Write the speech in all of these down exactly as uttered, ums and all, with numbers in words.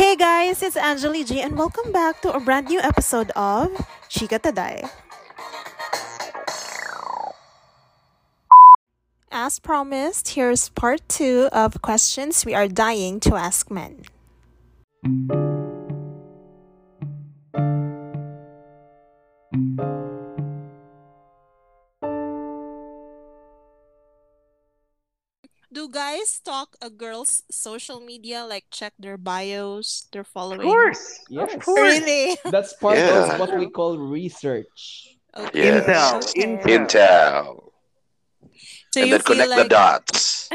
Hey guys, it's Anjali G and welcome back to a brand new episode of Chika Tadai. As promised, here's part two of questions we are dying to ask men. Do guys stalk a girl's social media, like check their bios, their following? Of course. Yes. Of course. Really? That's part yeah. of what we call research. Okay. Yes. Intel. Intel. Intel. So and you then feel connect like... the dots.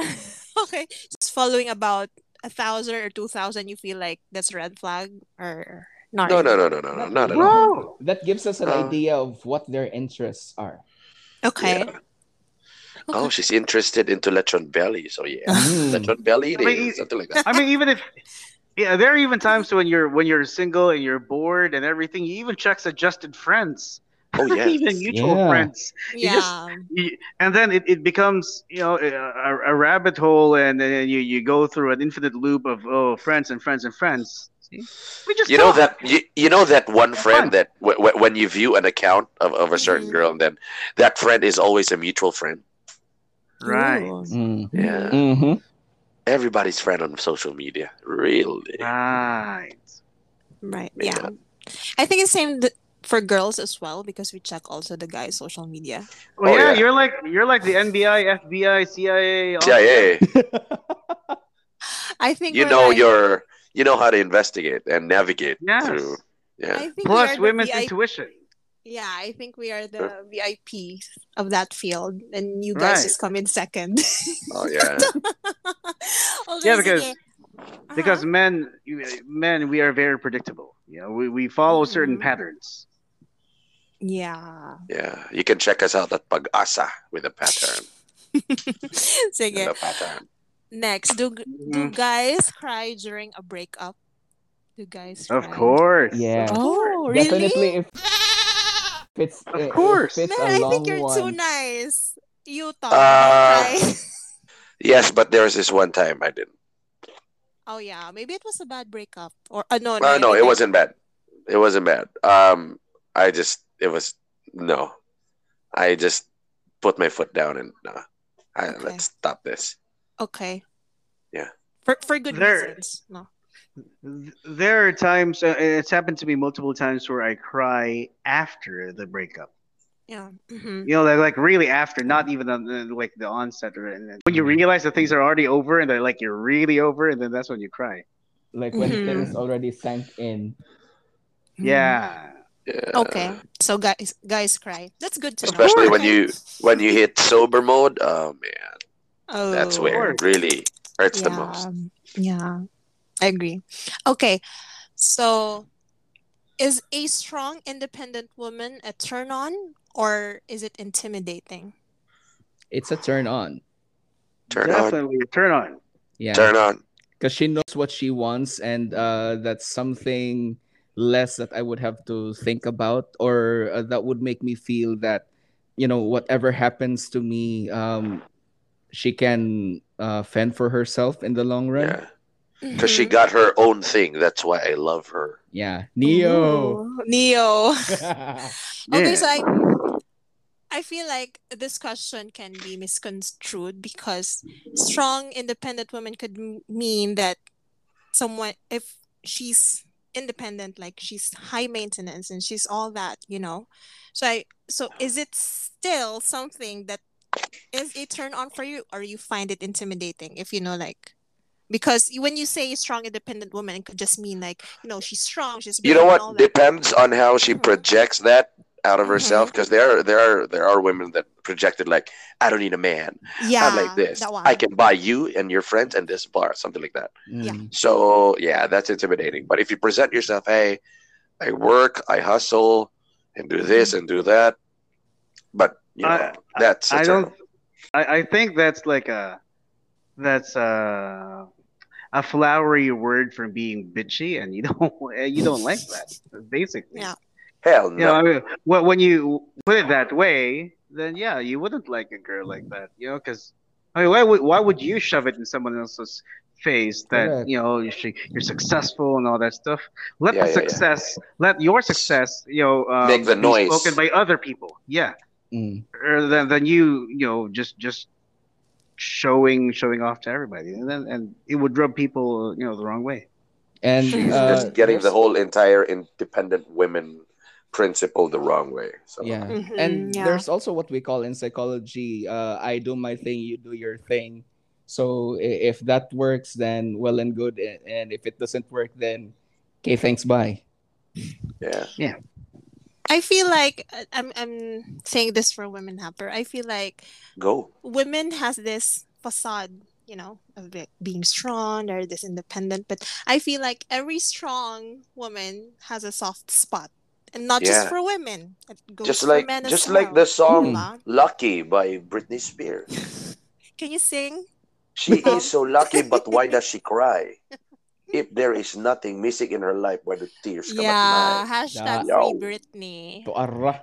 Okay. Just following about a thousand or two thousand, you feel like that's a red flag or not? No, no, no, no, no, no, not at all. That gives us an uh, idea of what their interests are. Okay. Yeah. Okay. Oh, she's interested into lechon belly, so yeah, lechon belly, I mean, something like that. I mean, even if, yeah, there are even times when you're when you're single and you're bored and everything. You even check suggested friends, oh yeah, even mutual yeah. friends. Yeah, you just, you, and then it, it becomes you know a, a rabbit hole, and then you, you go through an infinite loop of oh friends and friends and friends. See? We just you talk. know that you, you know that one That's friend fun. that w- w- when you view an account of, of a certain mm-hmm. girl, and then that friend is always a mutual friend. Right. Mm-hmm. Yeah. Mm-hmm. Everybody's friend on social media, really. Right. Right. Yeah. I think it's same th- for girls as well because we check also the guys' social media. Well, oh yeah, yeah, you're like you're like the N B I, F B I, C I A. All C I A. I think you know like... your you know how to investigate and navigate yes. through. Yeah. Plus women's V I P intuition. Yeah, I think we are the V I P of that field, and you guys right. just come in second. Oh yeah. okay, yeah, because uh-huh. because men, men, we are very predictable. You know, we, we follow mm-hmm. certain patterns. Yeah. Yeah, you can check us out at Pag-asa with a pattern. Sige. Pattern. Next, do mm-hmm. do guys cry during a breakup? Do guys? Cry? Of course. Yeah. Oh, really? Definitely. If- It's, of course. It's no, a I long think you're one. Too nice. You thought. Uh, right? Yes, but there was this one time I didn't. Oh yeah, maybe it was a bad breakup, or uh, no, no, uh, no, it wasn't bad. It wasn't bad. Um, I just it was no, I just put my foot down and uh, I, okay. let's stop this. Okay. Yeah. For for good there, reasons. No. There are times, uh, it's happened to me multiple times where I cry after the breakup. Yeah. Mm-hmm. You know, like, like really after, not even on the, like the onset. Or, and then when you realize that things are already over and that like you're really over, and then that's when you cry. Like when mm-hmm. things already sank in. Yeah. yeah. Okay. So guys, guys cry. That's good to Especially know. Especially when you when you hit sober mode. Oh man. Oh. That's where it really hurts yeah. the most. Yeah. I agree. Okay, so is a strong, independent woman a turn-on or is it intimidating? It's a turn-on. Turn Definitely on. turn-on. Yeah. Turn-on. Because she knows what she wants and uh, that's something less that I would have to think about or uh, that would make me feel that, you know, whatever happens to me, um, she can uh, fend for herself in the long run. Yeah. Because mm-hmm. she got her own thing. That's why I love her. Yeah. Neo. Ooh, Neo. yeah. Okay, so I, I feel like this question can be misconstrued because strong, independent women could m- mean that someone, if she's independent, like she's high maintenance and she's all that, you know. So I, so is it still something that is a turn on for you or you find it intimidating if you know like, because when you say strong, independent woman, it could just mean like, you know, she's strong. She's you know what? Depends on how she mm-hmm. projects that out of herself. Because mm-hmm. there are there are there are women that projected like, I don't need a man. Yeah, I like this. I can buy you and your friends and this bar, something like that. Yeah. So yeah, that's intimidating. But if you present yourself, hey, I work, I hustle, and do this mm-hmm. and do that. But you know, I, that's I, I don't. I, I think that's like a that's a. A flowery word for being bitchy, and you don't you don't like that, basically. Yeah. Hell no. You know, I mean, well, when you put it that way, then yeah, you wouldn't like a girl like that, you know? Because I mean, why would why would you shove it in someone else's phase that Correct. you know, you're, you're successful and all that stuff. Let yeah, the yeah, success, yeah. let your success, you know, um, make the noise spoken by other people. Yeah, mm. rather than, than you, you know, just just showing showing off to everybody, and then and it would rub people, you know, the wrong way. And she's uh, just getting the whole entire independent women principle the wrong way. So. Yeah, mm-hmm, and yeah. there's also what we call in psychology: uh, I do my thing, you do your thing. So if that works, then well and good. And if it doesn't work, then okay, thanks, bye. Yeah. Yeah. I feel like I'm I'm saying this for Women Helper. I feel like go women has this facade, you know, of being strong or this independent. But I feel like every strong woman has a soft spot, and not yeah. just for women. It goes just for like men just as like well. The song mm. "Lucky" by Britney Spears. Can you sing? She is so lucky, but why does she cry? If there is nothing missing in her life, why do tears come yeah, at night? Yeah, hashtag free Britney.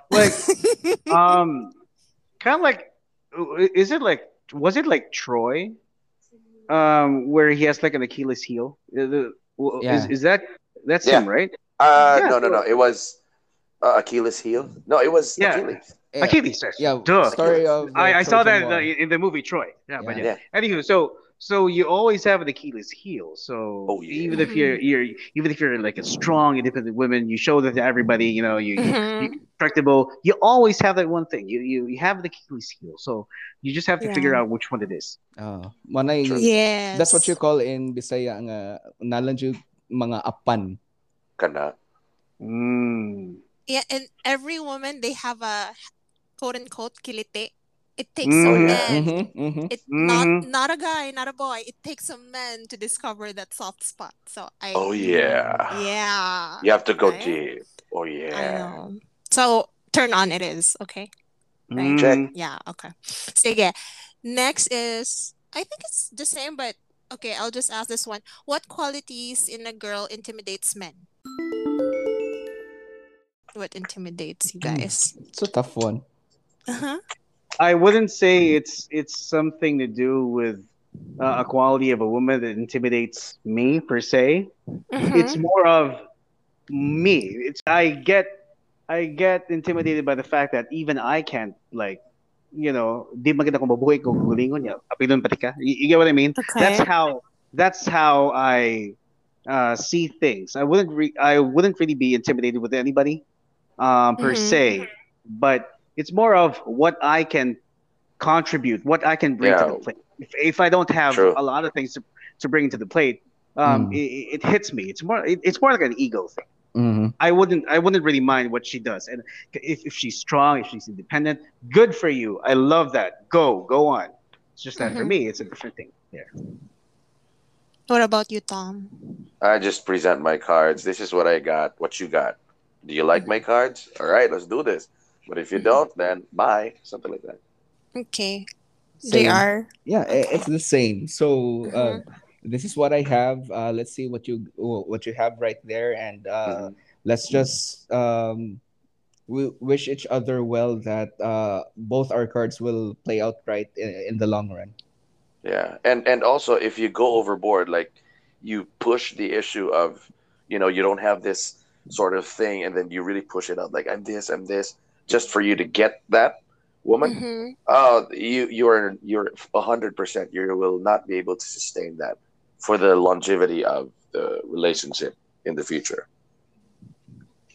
Like, um, kind of like, is it like, was it like Troy, um, where he has like an Achilles heel? Is, yeah. is that that's yeah. him, right? Uh, yeah, no, no, no. It was uh, Achilles heel. No, it was yeah. Achilles. Yeah. Achilles, yeah. Duh. Story of I, I saw that in the, in the movie Troy. Yeah, yeah. but yeah. yeah. Anywho, so so you always have an Achilles heel. So oh, yeah. even if you're you're even if you're like a strong, independent woman, you show that to everybody. You know, you mm-hmm. you're tractable. You always have that one thing. You you you have the Achilles heel. So you just have to yeah. figure out which one it is. Oh, manay. Yes. That's what you call in Bisaya nga nalanju mga apan. Kana. Mm. Yeah, and every woman they have a. "Quote unquote kilite." It takes mm, a yeah. man. Mm-hmm, mm-hmm. It's mm-hmm. not not a guy, not a boy. It takes a man to discover that soft spot. So I. Oh yeah. Yeah. You have to go right? deep. Oh yeah. I know. So turn on it is okay. Right? Mm. Yeah. Okay. Sige. Next is I think it's the same, but okay. I'll just ask this one: what qualities in a girl intimidates men? What intimidates you guys? It's a tough one. Uh-huh. I wouldn't say it's it's something to do with uh, a quality of a woman that intimidates me per se. Mm-hmm. It's more of me. It's I get I get intimidated by the fact that even I can't, like, you know, di maganda kung babuhay ko gulingon niya. Apilon pati ka. You get what I mean? Okay. That's how that's how I uh, see things. I wouldn't re- I wouldn't really be intimidated with anybody um, per mm-hmm. se, but it's more of what I can contribute, what I can bring yeah. to the plate. If, if I don't have True. a lot of things to, to bring to the plate, um, mm. it, it hits me. It's more, it, it's more like an ego thing. Mm-hmm. I wouldn't, I wouldn't really mind what she does, and if, if she's strong, if she's independent, good for you. I love that. Go, go on. It's just that mm-hmm. for me, it's a different thing. Yeah. What about you, Tom? I just present my cards. This is what I got. What you got? Do you like my cards? All right, let's do this. But if you don't, then bye. Something like that. Okay. Same. They are. Yeah, it's the same. So uh-huh. uh, this is what I have. Uh, let's see what you what you have right there, and uh, mm-hmm. let's just um, we wish each other well that uh, both our cards will play out right in, in the long run. Yeah, and and also if you go overboard, like you push the issue of, you know, you don't have this sort of thing, and then you really push it out, like I'm this, I'm this. Just for you to get that woman, mm-hmm. uh, you you're you're a hundred percent. You will not be able to sustain that for the longevity of the relationship in the future.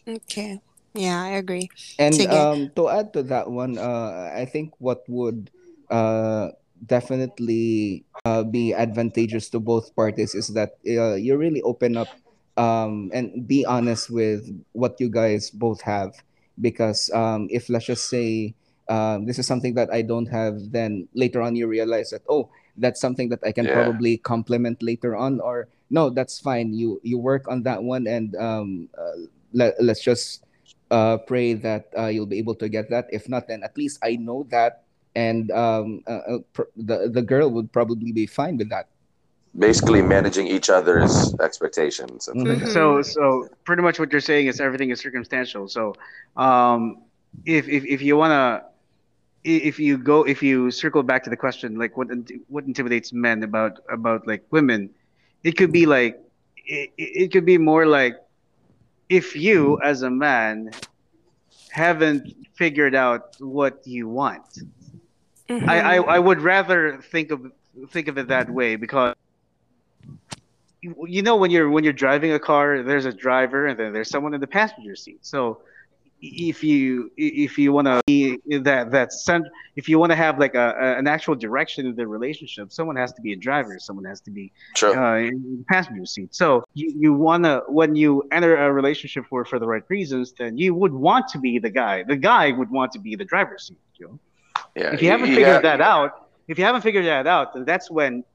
Okay, yeah, I agree. And um, to add to that one, uh, I think what would uh, definitely uh, be advantageous to both parties is that uh, you really open up um, and be honest with what you guys both have. Because um, if let's just say um, this is something that I don't have, then later on you realize that, oh, that's something that I can yeah. probably complement later on, or no, that's fine. You you work on that one, and um, uh, let, let's just uh, pray that uh, you'll be able to get that. If not, then at least I know that, and um, uh, pr- the the girl would probably be fine with that. Basically managing each other's expectations. Mm-hmm. So, so pretty much what you're saying is everything is circumstantial. So, um, if if if you wanna, if you go, if you circle back to the question, like what what intimidates men about about like women, it could be like it, it could be more like if you as a man haven't figured out what you want. Mm-hmm. I, I, I would rather think of think of it that way, because you, you know when you're when you're driving a car, there's a driver and then there's someone in the passenger seat. So if you if you want to be that that cent- if you want to have like a, a an actual direction in the relationship, someone has to be a driver, someone has to be True. uh in the passenger seat. So you, you want to, when you enter a relationship for for the right reasons, then you would want to be the guy. The guy would want to be the driver's seat, you know? Yeah. If you haven't you, figured yeah, that yeah. out, if you haven't figured that out, then that's when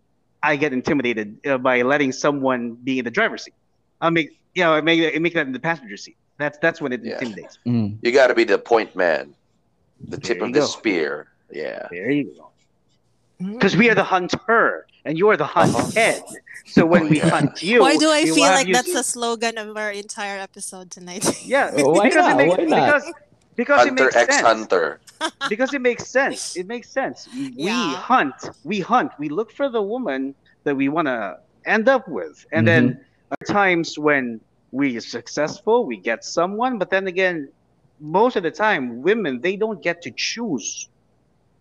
I get intimidated uh, by letting someone be in the driver's seat. I make yeah, you know, I make I make that in the passenger seat. That's that's when it yeah. intimidates. Mm. You got to be the point man, the tip of the go. spear. Yeah. There you go. Because we are the hunter, and you are the hunted. Uh-huh. So when oh, we yeah. hunt you, why do I feel like that's the slogan of our entire episode tonight? Yeah. Why because not? It makes, why not? Because, because hunter it makes sense. Hunter x hunter. Because it makes sense. It makes sense. We yeah. hunt. We hunt. We look for the woman that we want to end up with, and mm-hmm. then are times when we are successful, we get someone, but then again, most of the time, women, they don't get to choose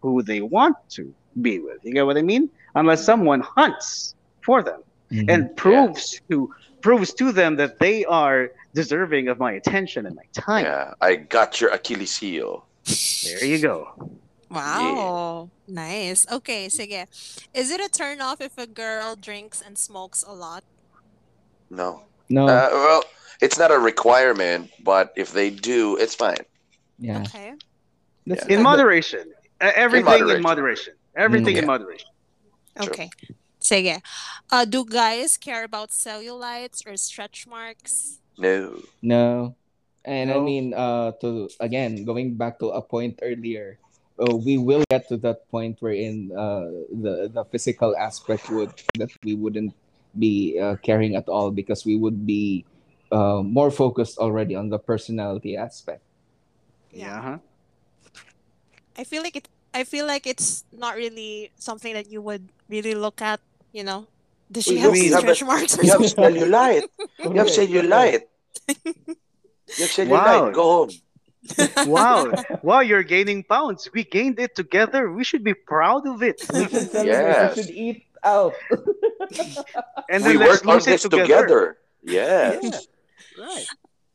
who they want to be with. You get what I mean? Unless someone hunts for them mm-hmm. and proves yeah. to proves to them that they are deserving of my attention and my time. Yeah, I got your Achilles heel. There you go. Wow, yeah. Nice. Okay, sige. Is it a turn off if a girl drinks and smokes a lot? No. No. Uh, well, it's not a requirement, but if they do, it's fine. Yeah. Okay. Yeah. In moderation. Everything in moderation. In moderation. Everything mm, yeah. in moderation. Okay. Sige. Uh, do guys care about cellulites or stretch marks? No. No. And no. I mean, uh, to again, going back to a point earlier, uh, we will get to that point wherein uh, the, the physical aspect would that we wouldn't be uh, caring at all, because we would be uh, more focused already on the personality aspect. Yeah. Uh-huh. I feel like it. I feel like it's not really something that you would really look at. You know, does she have stretch marks? You have cellulite. You have cellulite. You have cellulite. Go home. Wow. Wow, you're gaining pounds. We gained it together. We should be proud of it. We should celebrate. Yes. We should eat out. And we work on this together. together. Yeah. yeah. Right.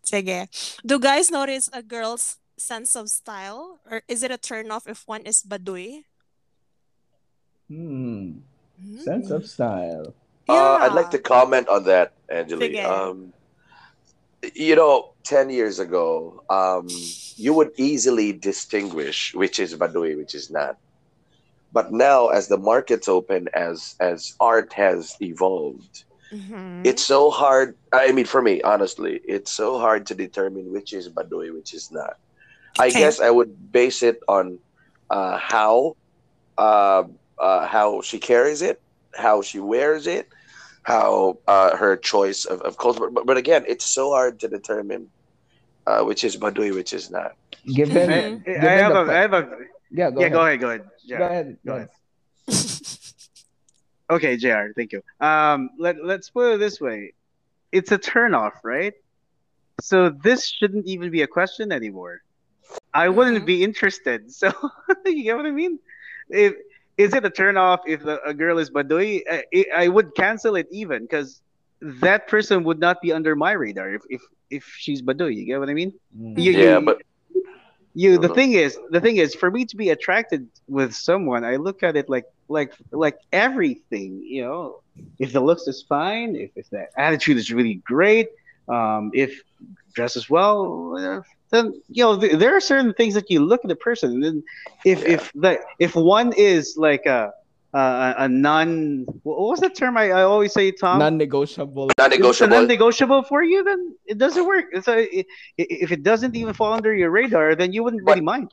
Sige. Do guys notice a girl's sense of style, or is it a turn off if one is Baduy? Hmm. Mm. Sense of style. Yeah. Uh, I'd like to comment on that, Anjali. Um, you know, ten years ago, um, you would easily distinguish which is Baduy, which is not. But now, as the market's open, as as art has evolved, mm-hmm. it's so hard. I mean, for me, honestly, it's so hard to determine which is Baduy, which is not. Okay. I guess I would base it on uh, how uh, uh, how she carries it, how she wears it, how uh, her choice of, of culture. But, but again, it's so hard to determine uh, which is Baduy, which is not. Given, mm-hmm. given I have a, I have a. Yeah, go, yeah go ahead, go ahead. Yeah. Go ahead. Go ahead. Okay, J R, thank you. Um, let, let's put it this way. It's a turn-off, right? So this shouldn't even be a question anymore. I wouldn't mm-hmm. be interested. So you get what I mean? If, is it a turn-off if the, a girl is Baduy? I, I would cancel it even, because that person would not be under my radar if, if, if she's Baduy. You get what I mean? Mm-hmm. You, yeah, you, but... You the thing is the thing is for me to be attracted with someone, I look at it like like like everything, you know. If the looks is fine, if, if the attitude is really great, um, if dresses well, then you know th- there are certain things that you look at the person. And then if yeah. if the if one is like a a, a non what was the term I, I always say, Tom? Non-negotiable. Non-negotiable. It's non-negotiable for you, then it doesn't work. So it, if it doesn't even fall under your radar, then you wouldn't but, really mind.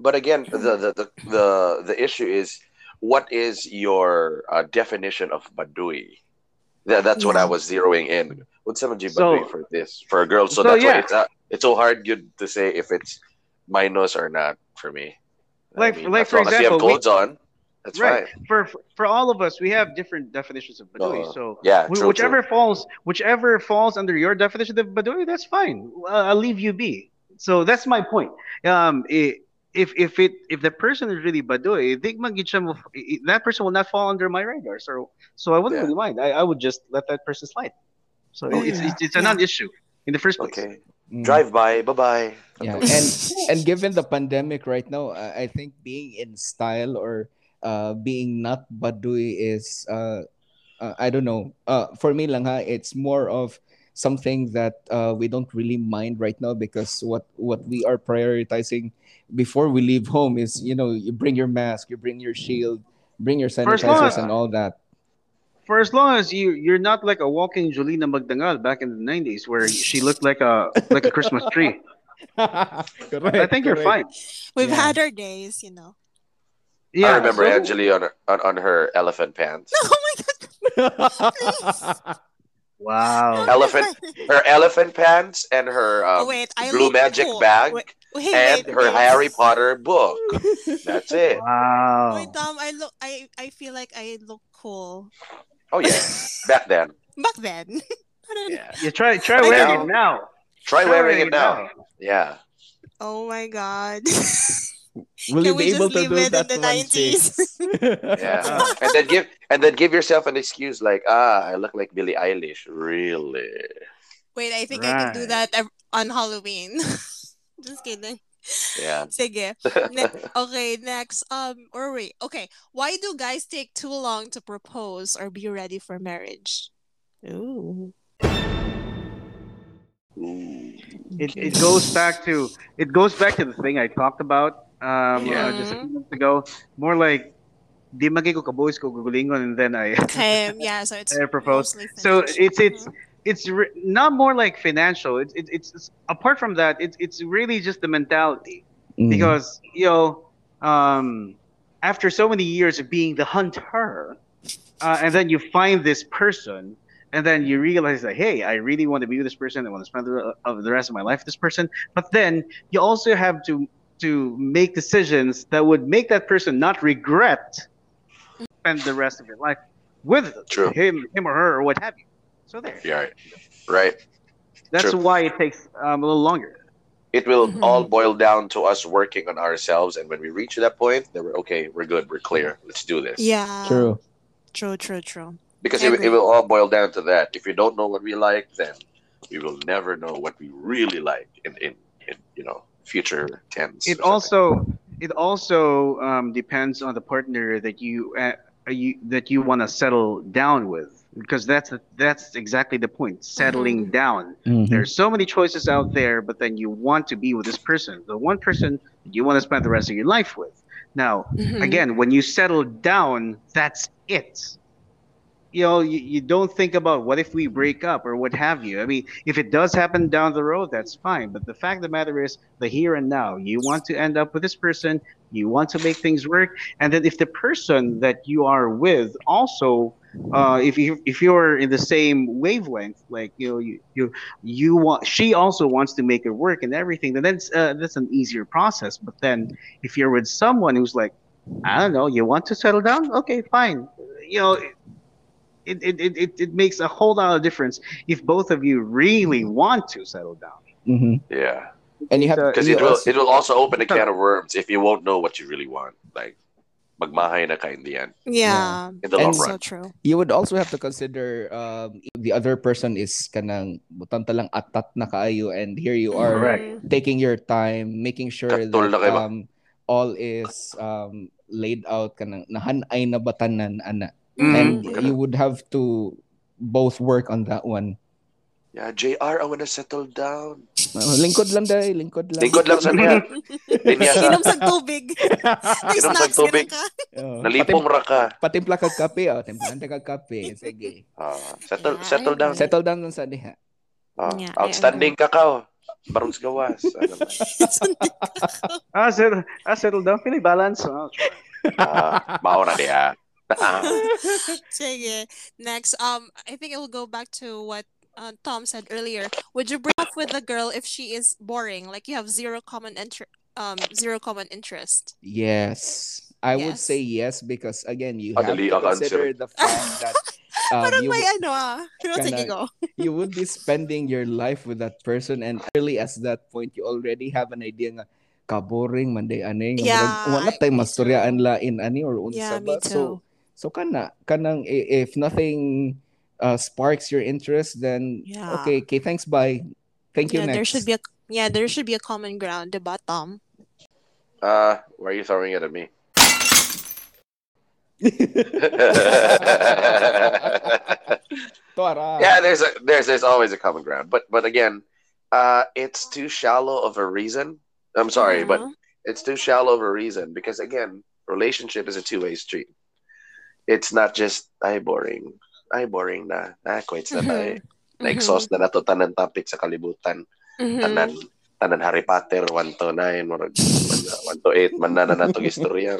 But again, the the, the the the issue is, what is your uh, definition of Baduy? That, that's yeah. what I was zeroing in. What's seven G Baduy so, for this for a girl? So, so that's yeah. why it's not, it's so hard to say if it's minus or not for me. Like I mean, like for example, as you have clothes we, on. That's right. right. For, for for all of us, we have different definitions of Baduy. Uh, so yeah, true, whichever true. falls, whichever falls under your definition of Baduy, that's fine. Uh, I'll leave you be. So that's my point. Um, it, if if it if the person is really Baduy, that person will not fall under my radar. So so I wouldn't yeah. really mind. I, I would just let that person slide. So oh, it's, yeah. it's it's a non-issue in the first place. Okay. Mm. Drive by, bye bye. Yeah. and and given the pandemic right now, I think being in style or uh, being not Baduy is uh, uh, I don't know. Uh, for me, lang ha, it's more of something that uh, we don't really mind right now, because what, what we are prioritizing before we leave home is, you know, you bring your mask, you bring your shield, bring your sanitizers and all that. For as long as you you're not like a walking Julina Magdangal back in the nineties, where she looked like a like a Christmas tree. Correct, I think correct. You're fine. We've yeah. had our days, you know. Yeah, I remember so... Anjali on, on on her elephant pants. Oh my god! Wow. Elephant, her elephant pants and her um, oh, wait, blue magic bag wait, wait, and wait, her wait. Harry Potter book. That's it. Wow. Wait, Tom, I look. I I feel like I look cool. Oh yeah, back then. Back then. Yeah. You try try wearing it now. Try, try wearing it now. now. Yeah. Oh my god. Will Can you be able to do it that in the nineties? Yeah. and then give and then give yourself an excuse like, ah, I look like Billie Eilish. Really? Wait, I think right. I can do that on Halloween. Just kidding. Yeah. Sige. Ne- okay, next. Um, or wait. Okay, why do guys take too long to propose or be ready for marriage? Ooh. It it goes back to it goes back to the thing I talked about. Um, yeah. uh, just a few months ago, more like di magiko kaboys ko gugulingon, and then I um, yeah, so it's I proposed. So it's it's mm-hmm. it's re- not more like financial. It's it, it's it's apart from that, it's it's really just the mentality, mm. because you know, um, after so many years of being the hunter, uh, and then you find this person. And then you realize that, hey, I really want to be with this person. I want to spend the, uh, the rest of my life with this person. But then you also have to to make decisions that would make that person not regret spend the rest of your life with True. him, him or her, or what have you. So there. Yeah, right. right. That's True. why it takes um, a little longer. It will mm-hmm. all boil down to us working on ourselves. And when we reach that point, then we're okay. We're good. We're clear. Let's do this. Yeah. True. True. True. True. Because it, it will all boil down to that. If you don't know what we like, then we will never know what we really like in, in, in you know, future tense. It also it also um, depends on the partner that you uh, you that you want to settle down with, because that's that's exactly the point. Settling mm-hmm. down. Mm-hmm. There's so many choices out there, but then you want to be with this person, the one person you want to spend the rest of your life with. Now, mm-hmm. again, when you settle down, that's it. You know, you, you don't think about what if we break up or what have you. I mean, if it does happen down the road, that's fine. But the fact of the matter is the here and now. You want to end up with this person. You want to make things work. And then if the person that you are with also, uh, if you if you're in the same wavelength, like you know, you you, you want, she also wants to make it work and everything. Then that's uh, that's an easier process. But then if you're with someone who's like, I don't know, you want to settle down? Okay, fine. You know. It, it it it makes a whole lot of difference if both of you really want to settle down. Mm-hmm. Yeah, and you have because it will also, it will also open a can of worms if you won't know what you really want. Like, magmahay na ka in the end. Yeah, in the long and run. So true. You would also have to consider um, if the other person is kanang butantalang atat na kaayo, and here you are mm-hmm. taking your time, making sure Katol that um, all is um, laid out kanang nahanay na batanan ana. And mm-hmm. you would have to both work on that one. Yeah, J R, I want to settle down. Lingkod lang dahi, lingkod lang. Lingkod lang sa niya. Inom sang tubig. Inom sang tubig. Nalipong raka. Patimpla kag kape. Oh. Timplaan kag kape. Sige. Oh, settle, yeah, settle down. Settle down lang sa niya. Oh. Yeah, outstanding kakao. Barong gawas. ah, settle, ah, settle down. Pili balance. Oh, ah, mauna niya. Sige. Next, um, I think it will go back to what uh, Tom said earlier. Would you break up with a girl if she is boring? Like you have zero common inter- um, zero common interest. Yes, I yes. would say yes because again, you Adali have to consider answer. the fact that um, you, ano, ah. kinda, you would be spending your life with that person, and early as that point, you already have an idea nga, kaboring manday anay yeah, wala tayong mastoryaan lain ani or unsa yeah, ba so so kana kanang if nothing uh, sparks your interest then yeah. okay okay thanks bye thank you yeah, next there should be a yeah there should be a common ground diba Tom uh why are you throwing it at me yeah there's a, there's there's always a common ground but but again uh it's too shallow of a reason I'm sorry, uh-huh. but it's too shallow of a reason because, again, relationship is a two-way street. It's not just, ay, boring. Ay, boring na. Ah, quits na tayo. Na-exhaust na na to. Tanan topic sa kalibutan. Tanan tanan Harry Potter, one to nine, one to eight, man na na na itong istorya.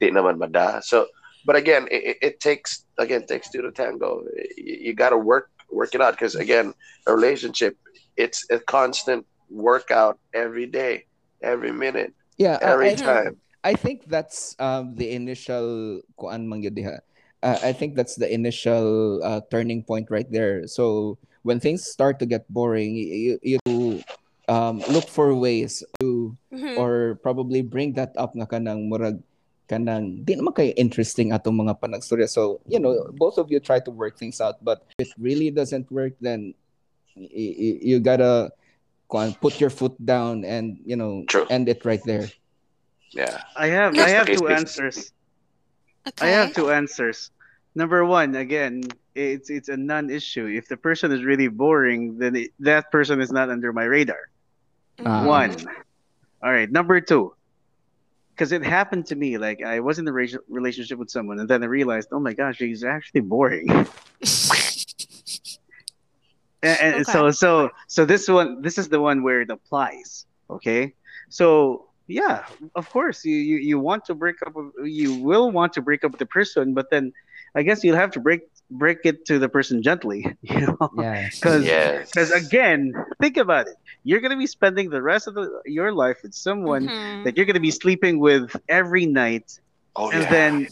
Di naman mada. So, but again, it, it takes, again, takes two to tango. You, you gotta work, work it out because, again, a relationship, it's a constant workout every day. Every minute. Yeah. Every I, time. I think that's um, the initial kuan mangyudiha. I think that's the initial uh, turning point right there. So when things start to get boring, you, you um, look for ways to mm-hmm. or probably bring that up nga kanang murag kanang di naman kayo interesting atong mga panagstorya. So, you know, both of you try to work things out, but if it really doesn't work, then y- y- you gotta put your foot down and, you know, True. end it right there. Yeah. I have I have two answers. Okay. I have two answers. Number one, again, it's it's a non-issue. If the person is really boring, then it, that person is not under my radar. Um. One. All right. Number two, because it happened to me. Like, I was in a re- relationship with someone, and then I realized, oh my gosh, she's actually boring. And, and okay. so, so, so this one, this is the one where it applies. Okay. So, yeah, of course, you, you, you want to break up. You will want to break up with the person, but then, I guess you'll have to break break it to the person gently. You know, because yes. because yes. again, think about it. You're gonna be spending the rest of the, your life with someone mm-hmm. that you're gonna be sleeping with every night, oh, and yeah. then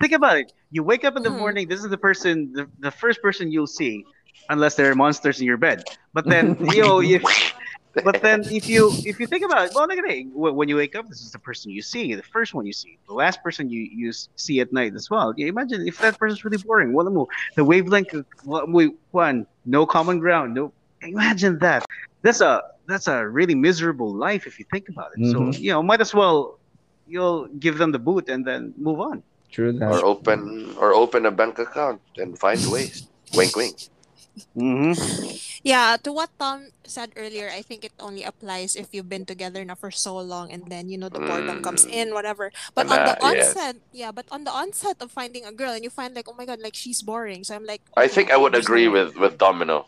think about it. You wake up in the mm-hmm. morning. This is the person, the, the first person you'll see. Unless there are monsters in your bed, but then you know, you, but then if you if you think about it, well, when you wake up, this is the person you see, the first one you see, the last person you, you see at night as well. You imagine if that person's really boring. Well, the wavelength, one, no common ground. No, imagine that. That's a that's a really miserable life if you think about it. Mm-hmm. So you know, might as well you'll give them the boot and then move on. True that. Or open or open a bank account and find ways. Wink, wink. Mm-hmm. Yeah, to what Tom said earlier, I think it only applies if you've been together now for so long, and then you know the boredom mm. comes in, whatever. But nah, on the onset, yes. yeah, but on the onset of finding a girl, and you find like, oh my god, like she's boring. So I'm like, oh, I think I would agree with with Domino.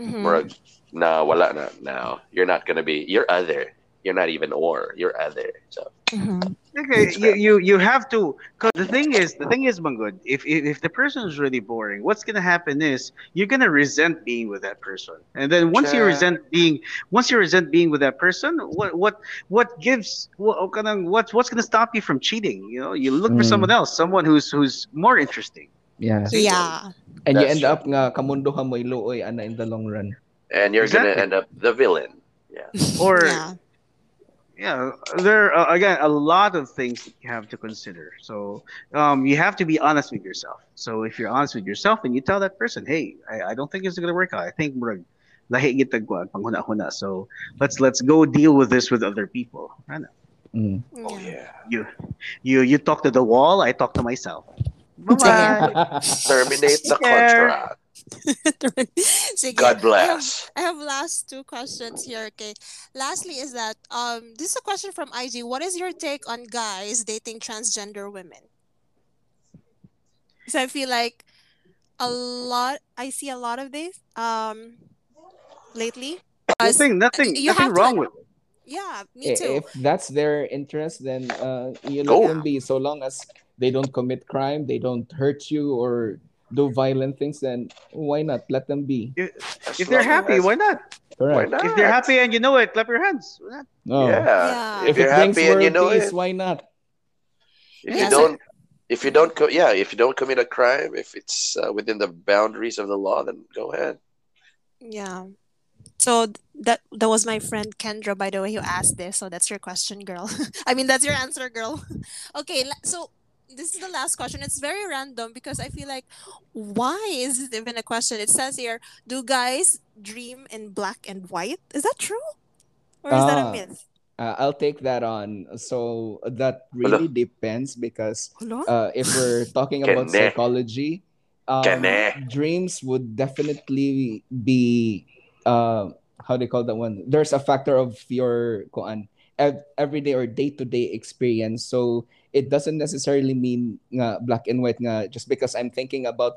Mm-hmm. Or, nah, wala na. No, you're not gonna be. You're other. You're not even or. You're other. So mm-hmm. okay, you, you you have to. Cause the thing is, the thing is, Mangod, if, if if the person is really boring, what's gonna happen is you're gonna resent being with that person, and then once yeah. you resent being, once you resent being with that person, what what what gives what what's what's gonna stop you from cheating? You know, you look mm. for someone else, someone who's who's more interesting. Yeah. Yeah. And That's you end true. up nga kamunduhan mo iluoy ana in the long run. And you're exactly. gonna end up the villain. Yeah. Or. Yeah. Yeah, there are, again, a lot of things that you have to consider. So um, you have to be honest with yourself. So if you're honest with yourself and you tell that person, hey, I, I don't think it's going to work out. I think we're lahit So let's let's go deal with this with other people. Mm. Oh, yeah. You, you, you talk to the wall. I talk to myself. Bye-bye. Terminate the contract. God bless. I have, I have last two questions here. Okay. Lastly, is that um, this is a question from I G. What is your take on guys dating transgender women? Because I feel like a lot. I see a lot of this um lately. Nothing. Nothing. You nothing have wrong to, with it. Yeah, me too. If that's their interest, then uh, you let them be. So long as they don't commit crime, they don't hurt you, or do violent things, then why not? Let them be. If, if they're happy, why not? Correct. Why not? If they're happy and you know it, clap your hands. Why not? No. Yeah. yeah. If, if it's happy and you know it, why not? If yeah, you don't, so- if you don't, co- yeah, if you don't commit a crime, if it's uh, within the boundaries of the law, then go ahead. Yeah. So th- that that was my friend Kendra, by the way, who asked this. So that's your question, girl. I mean, that's your answer, girl. Okay, so this is the last question. It's very random because I feel like, why is it even a question? It says here, do guys dream in black and white? Is that true? Or is uh, that a myth? Uh, I'll take that on. So that really Hello? depends because uh, if we're talking about psychology, um, dreams would definitely be... Uh, how do you call that one? There's a factor of your koan ev- everyday or day-to-day experience. So it doesn't necessarily mean nga, black and white nga, just because I'm thinking about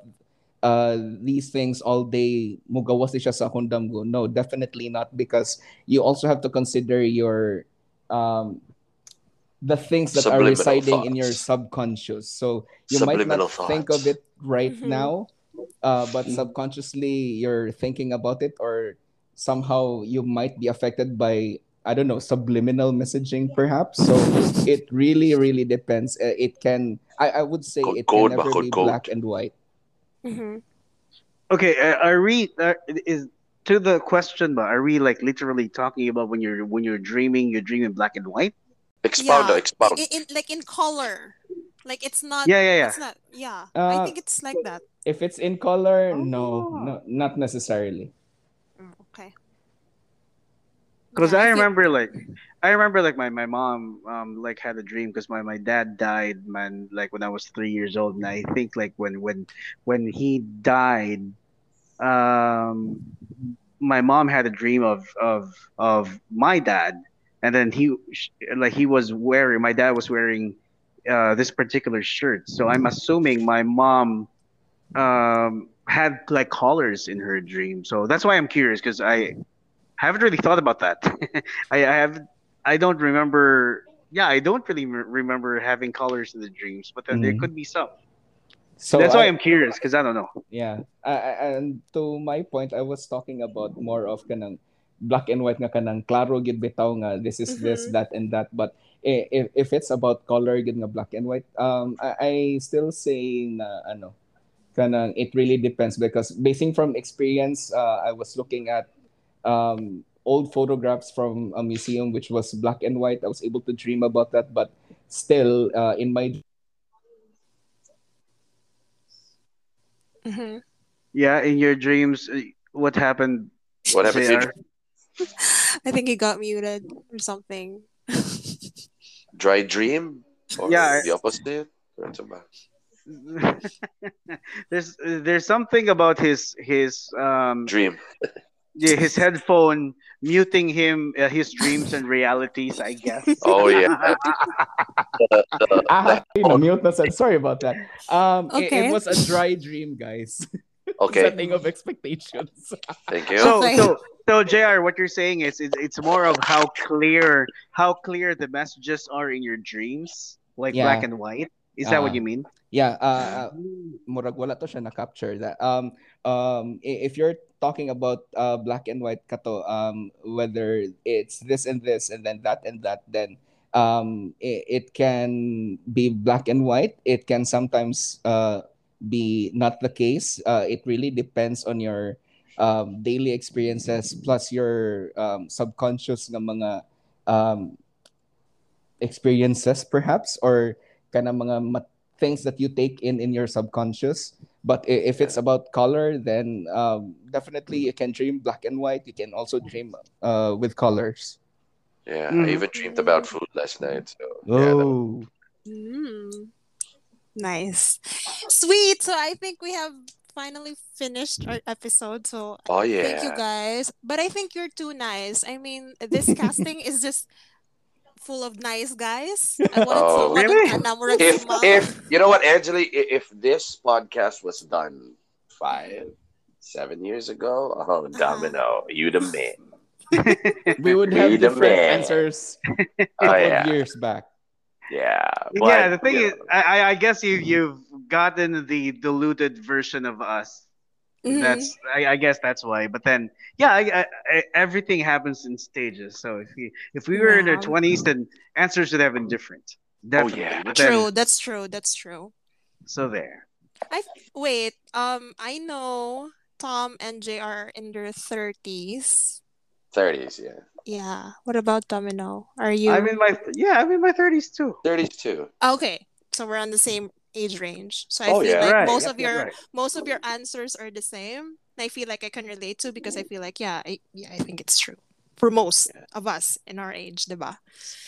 uh, these things all day. Mugawas siya sa akong damgo. No, definitely not, because you also have to consider your um, the things that Subliminal are residing thoughts. in your subconscious. So you Subliminal might not thoughts. think of it right mm-hmm. now. Uh, but subconsciously you're thinking about it, or somehow you might be affected by, I don't know, subliminal messaging perhaps. So it really, really depends. Uh, it can, I, I would say code, it can code, never code, be code. black and white. Mm-hmm. Okay, uh, are we, uh, is, to the question, but are we like literally talking about when you're, when you're dreaming, you're dreaming black and white? Expound, yeah. expound. In, in, like in color. Like it's not, yeah, yeah, yeah. It's not, yeah. Uh, I think it's like that. If it's in color, oh. no, no, not necessarily. Okay. Because yeah, I, I remember, think... like, I remember, like, my, my mom, um, like, had a dream because my, my dad died, man, like, when I was three years old, and I think, like, when when when he died, um, my mom had a dream of of of my dad, and then he, like, he was wearing, my dad was wearing, uh, this particular shirt, so I'm assuming my mom. Um, had like colors in her dream, so that's why I'm curious, because I haven't really thought about that. I, I have, I don't remember. Yeah, I don't really re- remember having colors in the dreams, but then mm-hmm. there could be some. So that's I, why I'm curious, because I don't know. Yeah, I, I, and to my point, I was talking about more of kanang black and white nga kanang klaro gid bitaw nga this is mm-hmm. this that and that, but. If if it's about color gid nga black and white, um, I, I still say na ano. Kanang it really depends, because basing from experience, uh, I was looking at um, old photographs from a museum which was black and white. I was able to dream about that, but still uh, in my mm-hmm. yeah, in your dreams, what happened? What happened? Your... I think he got muted or something. Dry dream, or yeah, the opposite. there's there's something about his his um dream yeah his headphone muting him uh, his dreams and realities, I guess. Oh yeah. Sorry about that. Um okay. it, it was a dry dream, guys. Okay. Setting of expectations. Thank you. So, so, so J R, what you're saying is it's it's more of how clear how clear the messages are in your dreams, like yeah. black and white. Is that uh, what you mean? Yeah, uh, murag wala to siya na capture that. Um, um, if you're talking about uh, black and white kato, um, whether it's this and this and then that and that, then um, it, it can be black and white. It can sometimes uh be not the case. Uh, it really depends on your um daily experiences plus your um subconscious ng mga um experiences perhaps, or kana mga mat- things that you take in in your subconscious. But if it's about color, then um, definitely you can dream black and white. You can also dream uh, with colors. Yeah, mm. I even dreamed about food last night. So, oh. Yeah, that... mm. Nice. Sweet. So I think we have finally finished our episode. So oh, yeah. Thank you guys. But I think you're too nice. I mean, this casting is just... full of nice guys. I oh, to really? If, if you know what, Anjali, if this podcast was done five, seven years ago, oh, Domino, uh-huh. you the man. We would have you different answers a couple oh, yeah. of years back. Yeah. But, yeah. The thing you know, is, I, I guess you you've gotten the diluted version of us. Mm-hmm. That's I, I guess that's why. But then, yeah, I, I, I, everything happens in stages. So if we if we were wow. in our twenties, then answers would have been different. Definitely. Oh yeah. True. That's true. That's true. So there. I wait. Um, I know Tom and J R are in their thirties. Thirties, yeah. Yeah. What about Domino? Are you? I'm in my yeah. I'm in my thirties too. Thirties too. Okay, so we're on the same age range. So I oh, feel yeah. like right. most of your right. most of your answers are the same. I feel like I can relate to because I feel like yeah, I, yeah, I think it's true for most yeah. of us in our age, diba?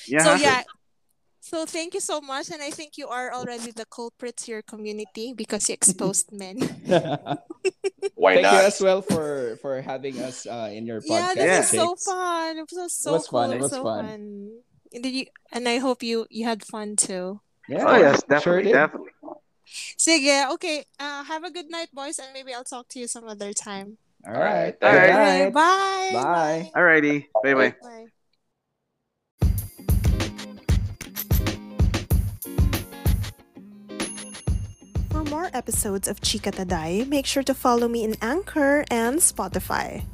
Yeah. So yeah. So thank you so much, and I think you are already the culprit to your community because you exposed men. Why thank not? Thank you as well for, for having us uh, in your podcast. Yeah, this is yeah. so fun. It was so it was cool. Fun. It was so fun. fun. And, did you, and I hope you, you had fun too. Yeah. Oh yes, definitely, sure definitely. Sige, okay. Uh, have a good night, boys, and maybe I'll talk to you some other time. All right. All right. All right. Bye. Bye. All righty. Bye bye. Bye. For more episodes of Chika Tadai, make sure to follow me in Anchor and Spotify.